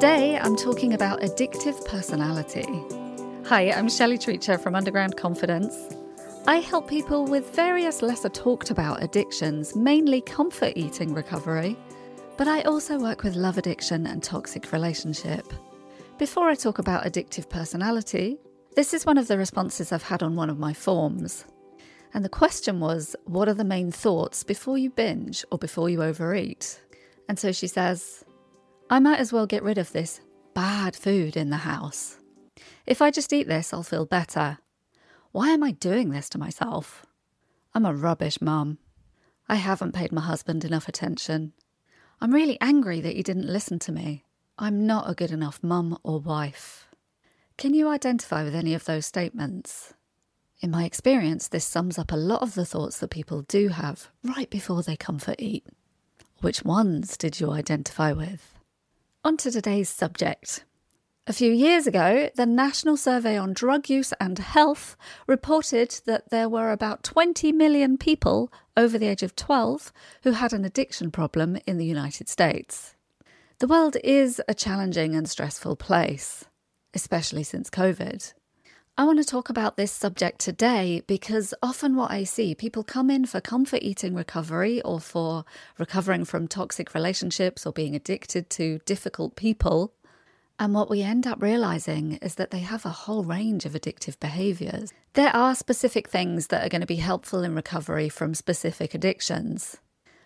Today, I'm talking about addictive personality. Hi, I'm Shelley Treacher from Underground Confidence. I help people with various lesser talked about addictions, mainly comfort eating recovery, but I also work with love addiction and toxic relationship. Before I talk about addictive personality, this is one of the responses I've had on one of my forms. And the question was, what are the main thoughts before you binge or before you overeat? And so she says, I might as well get rid of this bad food in the house. If I just eat this, I'll feel better. Why am I doing this to myself? I'm a rubbish mum. I haven't paid my husband enough attention. I'm really angry that he didn't listen to me. I'm not a good enough mum or wife. Can you identify with any of those statements? In my experience, this sums up a lot of the thoughts that people do have right before they comfort eat. Which ones did you identify with? On to today's subject. A few years ago, the National Survey on Drug Use and Health reported that there were about 20 million people over the age of 12 who had an addiction problem in the United States. The world is a challenging and stressful place, especially since COVID. I want to talk about this subject today because often what I see, people come in for comfort eating recovery or for recovering from toxic relationships or being addicted to difficult people. And what we end up realizing is that they have a whole range of addictive behaviors. There are specific things that are going to be helpful in recovery from specific addictions.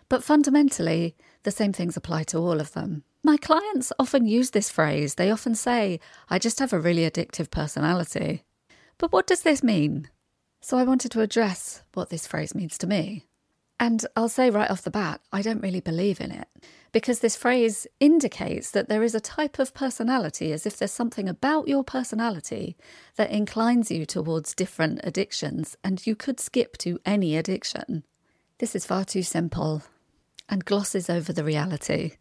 But fundamentally, the same things apply to all of them. My clients often use this phrase. They often say, I just have a really addictive personality. But what does this mean? So I wanted to address what this phrase means to me. And I'll say right off the bat, I don't really believe in it, because this phrase indicates that there is a type of personality, as if there's something about your personality that inclines you towards different addictions, and you could skip to any addiction. This is far too simple and glosses over the reality.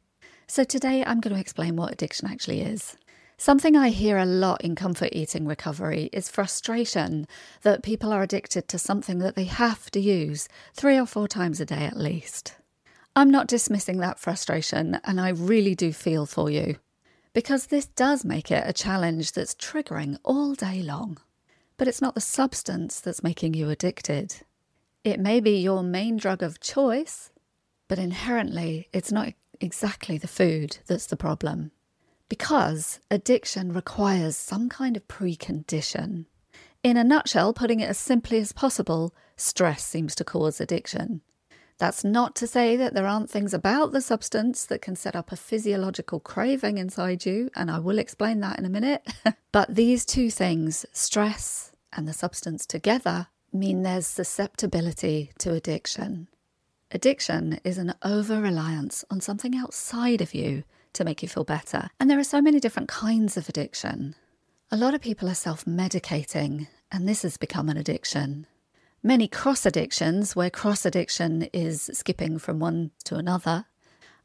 So today I'm going to explain what addiction actually is. Something I hear a lot in comfort eating recovery is frustration that people are addicted to something that they have to use 3 or 4 times a day at least. I'm not dismissing that frustration, and I really do feel for you, because this does make it a challenge that's triggering all day long. But it's not the substance that's making you addicted. It may be your main drug of choice, but inherently it's not exactly the food that's the problem. Because addiction requires some kind of precondition. In a nutshell, putting it as simply as possible, stress seems to cause addiction. That's not to say that there aren't things about the substance that can set up a physiological craving inside you, and I will explain that in a minute. But these two things, stress and the substance together, mean there's susceptibility to addiction. Addiction is an over-reliance on something outside of you to make you feel better. And there are so many different kinds of addiction. A lot of people are self-medicating, and this has become an addiction. Many cross addictions, where cross addiction is skipping from one to another,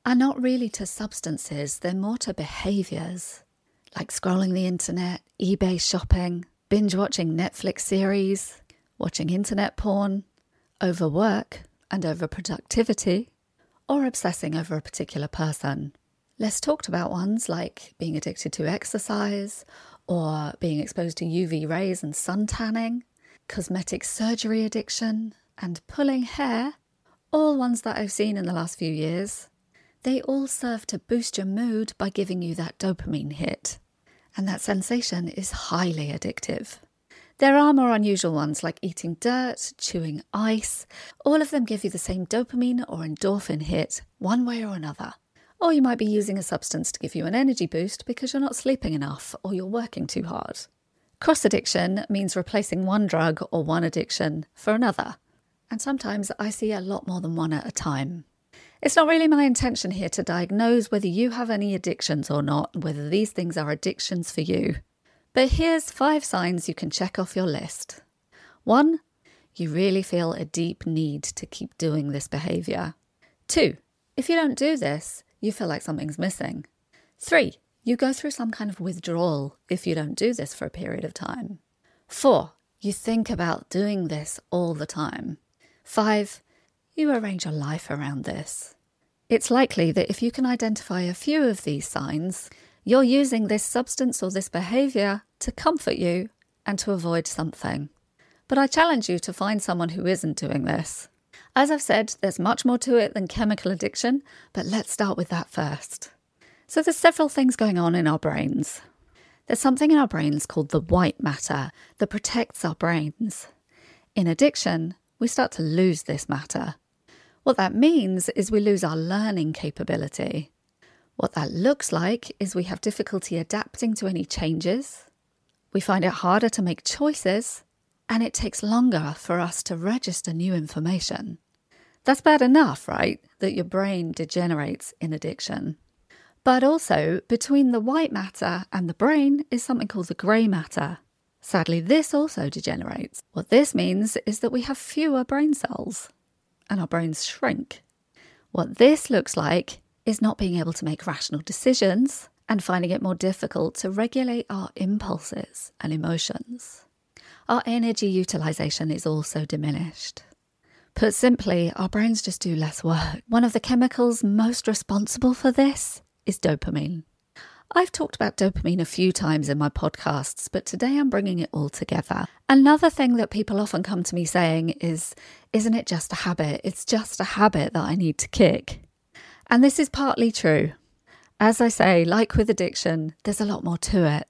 are not really to substances, they're more to behaviours, like scrolling the internet, eBay shopping, binge watching Netflix series, watching internet porn, overwork and overproductivity, or obsessing over a particular person. Less talked about ones like being addicted to exercise or being exposed to UV rays and sun tanning, cosmetic surgery addiction, and pulling hair, all ones that I've seen in the last few years. They all serve to boost your mood by giving you that dopamine hit. And that sensation is highly addictive. There are more unusual ones like eating dirt, chewing ice. All of them give you the same dopamine or endorphin hit one way or another. Or you might be using a substance to give you an energy boost because you're not sleeping enough or you're working too hard. Cross addiction means replacing one drug or one addiction for another. And sometimes I see a lot more than one at a time. It's not really my intention here to diagnose whether you have any addictions or not, whether these things are addictions for you. But here's 5 signs you can check off your list. 1, you really feel a deep need to keep doing this behaviour. 2, if you don't do this, you feel like something's missing. 3, you go through some kind of withdrawal if you don't do this for a period of time. 4, you think about doing this all the time. 5, you arrange your life around this. It's likely that if you can identify a few of these signs, You're using this substance or this behaviour to comfort you and to avoid something. But I challenge you to find someone who isn't doing this. As I've said, there's much more to it than chemical addiction, but let's start with that first. So there's several things going on in our brains. There's something in our brains called the white matter that protects our brains. In addiction, we start to lose this matter. What that means is we lose our learning capability. What that looks like is we have difficulty adapting to any changes. We find it harder to make choices, and it takes longer for us to register new information. That's bad enough, right? That your brain degenerates in addiction. But also, between the white matter and the brain is something called the grey matter. Sadly, this also degenerates. What this means is that we have fewer brain cells, and our brains shrink. What this looks like is not being able to make rational decisions and finding it more difficult to regulate our impulses and emotions. Our energy utilisation is also diminished. Put simply, our brains just do less work. One of the chemicals most responsible for this is dopamine. I've talked about dopamine a few times in my podcasts, but today I'm bringing it all together. Another thing that people often come to me saying is, isn't it just a habit? It's just a habit that I need to kick. And this is partly true. As I say, like with addiction, there's a lot more to it.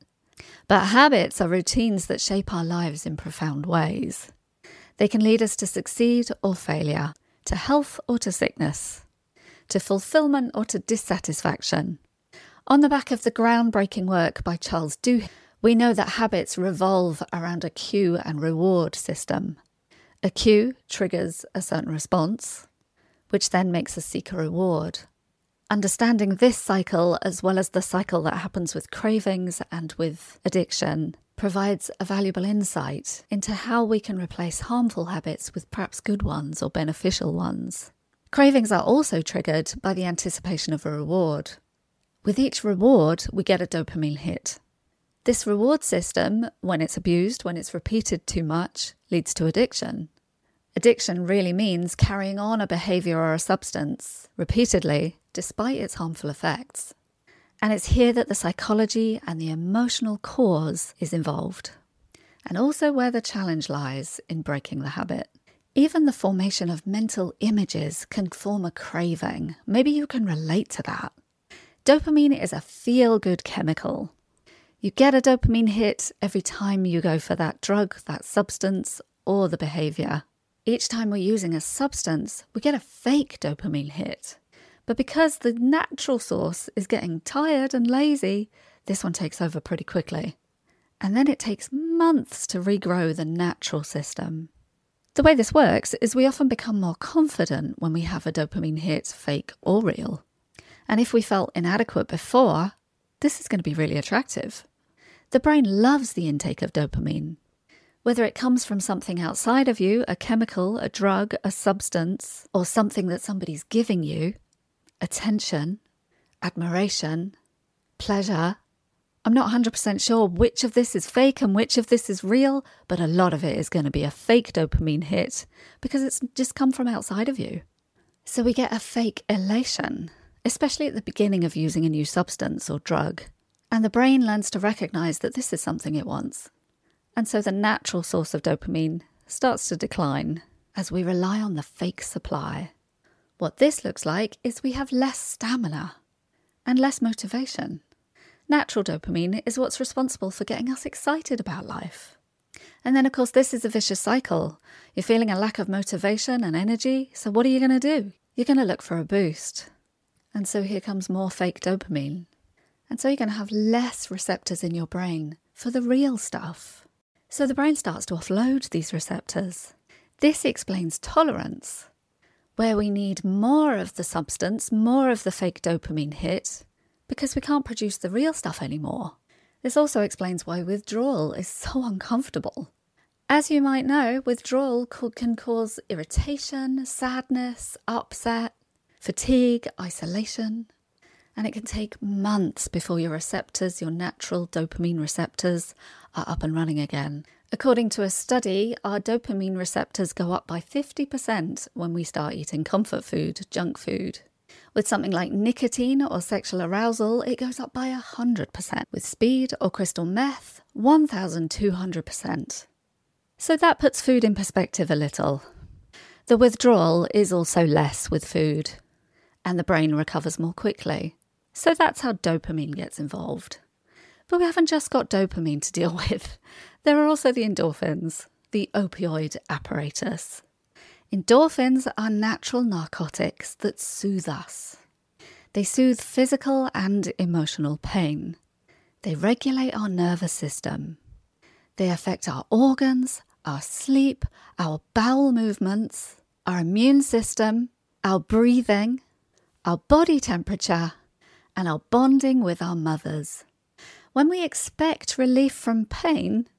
But habits are routines that shape our lives in profound ways. They can lead us to succeed or failure, to health or to sickness, to fulfillment or to dissatisfaction. On the back of the groundbreaking work by Charles Duhigg, we know that habits revolve around a cue and reward system. A cue triggers a certain response, which then makes us seek a reward. Understanding this cycle, as well as the cycle that happens with cravings and with addiction, provides a valuable insight into how we can replace harmful habits with perhaps good ones or beneficial ones. Cravings are also triggered by the anticipation of a reward. With each reward, we get a dopamine hit. This reward system, when it's abused, when it's repeated too much, leads to addiction. Addiction really means carrying on a behaviour or a substance repeatedly, despite its harmful effects. And it's here that the psychology and the emotional cause is involved, and also where the challenge lies in breaking the habit. Even the formation of mental images can form a craving. Maybe you can relate to that. Dopamine is a feel-good chemical. You get a dopamine hit every time you go for that drug, that substance, or the behaviour. Each time we're using a substance, we get a fake dopamine hit. But because the natural source is getting tired and lazy, this one takes over pretty quickly. And then it takes months to regrow the natural system. The way this works is we often become more confident when we have a dopamine hit, fake or real. And if we felt inadequate before, this is going to be really attractive. The brain loves the intake of dopamine. Whether it comes from something outside of you, a chemical, a drug, a substance, or something that somebody's giving you, attention, admiration, pleasure. I'm not 100% sure which of this is fake and which of this is real, but a lot of it is going to be a fake dopamine hit because it's just come from outside of you. So we get a fake elation, especially at the beginning of using a new substance or drug. And the brain learns to recognize that this is something it wants. And so the natural source of dopamine starts to decline as we rely on the fake supply. What this looks like is we have less stamina and less motivation. Natural dopamine is what's responsible for getting us excited about life. And then, of course, this is a vicious cycle. You're feeling a lack of motivation and energy, so what are you going to do? You're going to look for a boost. And so here comes more fake dopamine. And so you're going to have less receptors in your brain for the real stuff. So the brain starts to offload these receptors. This explains tolerance, where we need more of the substance, more of the fake dopamine hit, because we can't produce the real stuff anymore. This also explains why withdrawal is so uncomfortable. As you might know, withdrawal can cause irritation, sadness, upset, fatigue, isolation, and it can take months before your receptors, your natural dopamine receptors, are up and running again. According to a study, our dopamine receptors go up by 50% when we start eating comfort food, junk food. With something like nicotine or sexual arousal, it goes up by 100%. With speed or crystal meth, 1,200%. So that puts food in perspective a little. The withdrawal is also less with food, and the brain recovers more quickly. So that's how dopamine gets involved. But we haven't just got dopamine to deal with. There are also the endorphins, the opioid apparatus. Endorphins are natural narcotics that soothe us. They soothe physical and emotional pain. They regulate our nervous system. They affect our organs, our sleep, our bowel movements, our immune system, our breathing, our body temperature, and our bonding with our mothers. When we expect relief from pain,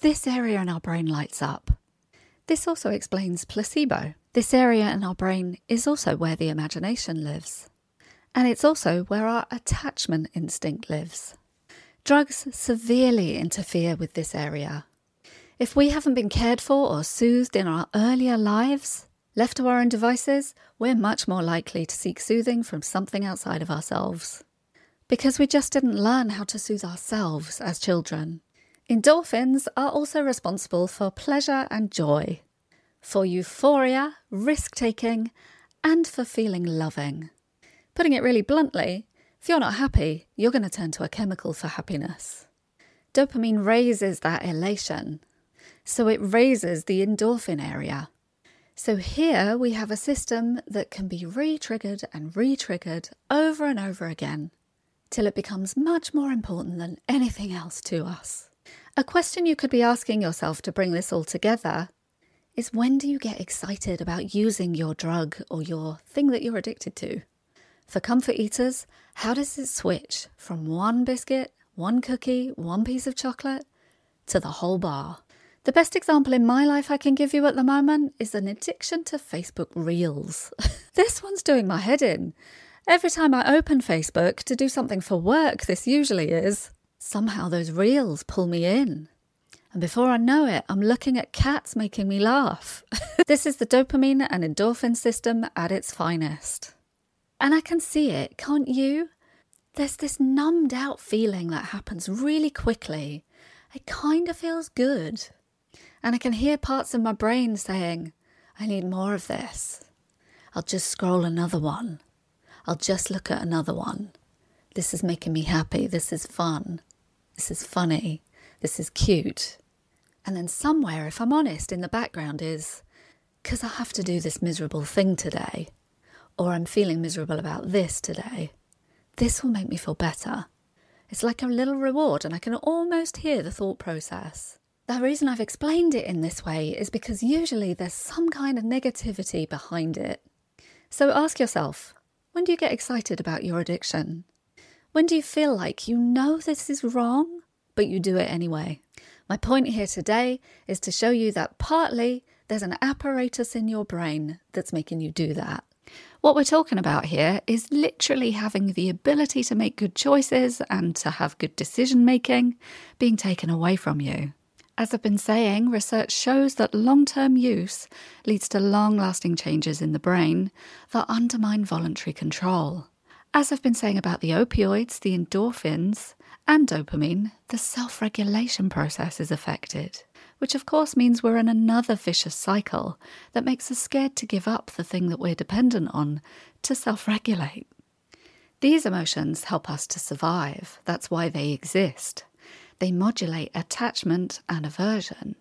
this area in our brain lights up. This also explains placebo. This area in our brain is also where the imagination lives. And it's also where our attachment instinct lives. Drugs severely interfere with this area. If we haven't been cared for or soothed in our earlier lives, left to our own devices, we're much more likely to seek soothing from something outside of ourselves. Because we just didn't learn how to soothe ourselves as children. Endorphins are also responsible for pleasure and joy, for euphoria, risk-taking, and for feeling loving. Putting it really bluntly, if you're not happy, you're going to turn to a chemical for happiness. Dopamine raises that elation, so it raises the endorphin area. So here we have a system that can be re-triggered and re-triggered over and over again, till it becomes much more important than anything else to us. A question you could be asking yourself to bring this all together is, when do you get excited about using your drug or your thing that you're addicted to? For comfort eaters, how does it switch from one biscuit, one cookie, one piece of chocolate to the whole bar? The best example in my life I can give you at the moment is an addiction to Facebook Reels. This one's doing my head in. Every time I open Facebook to do something for work, this usually is. Somehow those reels pull me in. And before I know it, I'm looking at cats making me laugh. This is the dopamine and endorphin system at its finest. And I can see it, can't you? There's this numbed out feeling that happens really quickly. It kind of feels good. And I can hear parts of my brain saying, I need more of this. I'll just scroll another one. I'll just look at another one. This is making me happy. This is fun. This is funny. This is cute. And then somewhere, if I'm honest, in the background is, because I have to do this miserable thing today, or I'm feeling miserable about this today. This will make me feel better. It's like a little reward, and I can almost hear the thought process. The reason I've explained it in this way is because usually there's some kind of negativity behind it. So ask yourself, when do you get excited about your addiction? When do you feel like you know this is wrong, but you do it anyway? My point here today is to show you that partly there's an apparatus in your brain that's making you do that. What we're talking about here is literally having the ability to make good choices and to have good decision making being taken away from you. As I've been saying, research shows that long-term use leads to long-lasting changes in the brain that undermine voluntary control. As I've been saying about the opioids, the endorphins, and dopamine, the self-regulation process is affected, which of course means we're in another vicious cycle that makes us scared to give up the thing that we're dependent on to self-regulate. These emotions help us to survive. That's why they exist. They modulate attachment and aversion.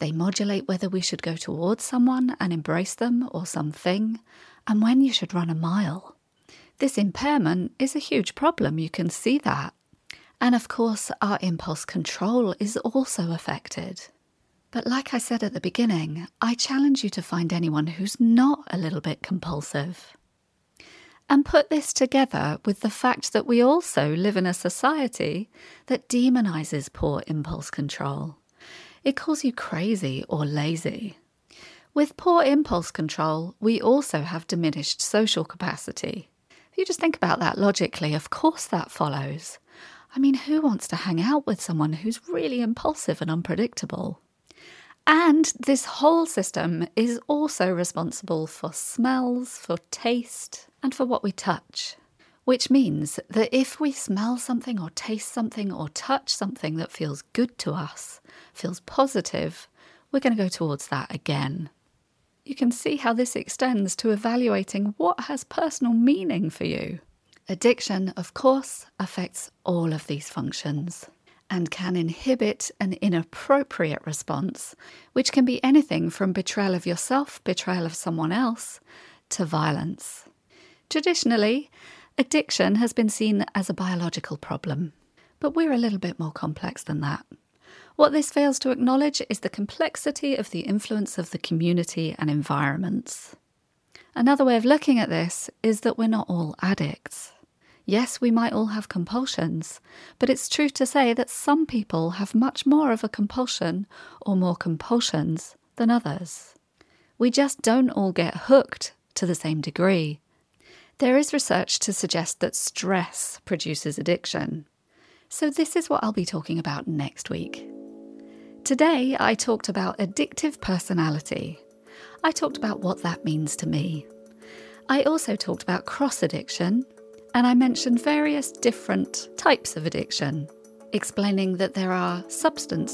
They modulate whether we should go towards someone and embrace them or something, and when you should run a mile. This impairment is a huge problem, you can see that. And of course, our impulse control is also affected. But like I said at the beginning, I challenge you to find anyone who's not a little bit compulsive. And put this together with the fact that we also live in a society that demonizes poor impulse control. It calls you crazy or lazy. With poor impulse control, we also have diminished social capacity. You just think about that logically, of course that follows. I mean, who wants to hang out with someone who's really impulsive and unpredictable? And this whole system is also responsible for smells, for taste, and for what we touch. Which means that if we smell something or taste something or touch something that feels good to us, feels positive, we're going to go towards that again. You can see how this extends to evaluating what has personal meaning for you. Addiction, of course, affects all of these functions and can inhibit an inappropriate response, which can be anything from betrayal of yourself, betrayal of someone else, to violence. Traditionally, addiction has been seen as a biological problem, but we're a little bit more complex than that. What this fails to acknowledge is the complexity of the influence of the community and environments. Another way of looking at this is that we're not all addicts. Yes, we might all have compulsions, but it's true to say that some people have much more of a compulsion or more compulsions than others. We just don't all get hooked to the same degree. There is research to suggest that stress produces addiction. So this is what I'll be talking about next week. Today, I talked about addictive personality. I talked about what that means to me. I also talked about cross-addiction, and I mentioned various different types of addiction, explaining that there are substance